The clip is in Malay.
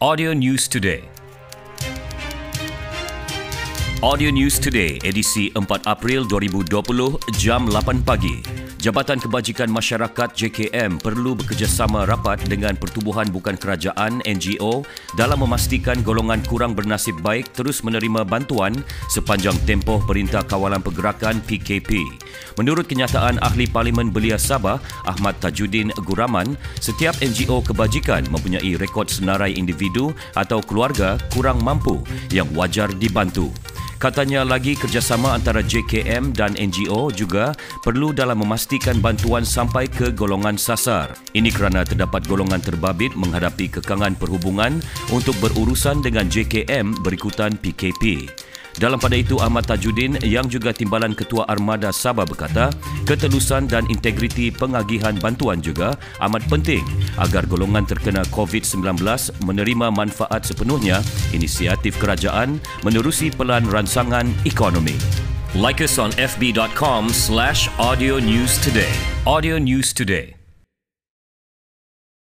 Audio News Today. Audio News Today, edisi 4 April 2020, jam 8 pagi. Jabatan Kebajikan Masyarakat JKM perlu bekerjasama rapat dengan Pertubuhan Bukan Kerajaan NGO dalam memastikan golongan kurang bernasib baik terus menerima bantuan sepanjang tempoh Perintah Kawalan Pergerakan PKP. Menurut kenyataan Ahli Parlimen Belia Sabah, Ahmad Tajuddin Aguraman, setiap NGO kebajikan mempunyai rekod senarai individu atau keluarga kurang mampu yang wajar dibantu. Katanya lagi, kerjasama antara JKM dan NGO juga perlu dalam memastikan bantuan sampai ke golongan sasar. Ini kerana terdapat golongan terbabit menghadapi kekangan perhubungan untuk berurusan dengan JKM berikutan PKP. Dalam pada itu, Ahmad Tajuddin yang juga Timbalan Ketua Armada Sabah berkata, ketelusan dan integriti pengagihan bantuan juga amat penting agar golongan terkena COVID-19 menerima manfaat sepenuhnya inisiatif kerajaan menerusi pelan rancangan ekonomi. Like us on fb.com/audionewstoday. Audio News Today.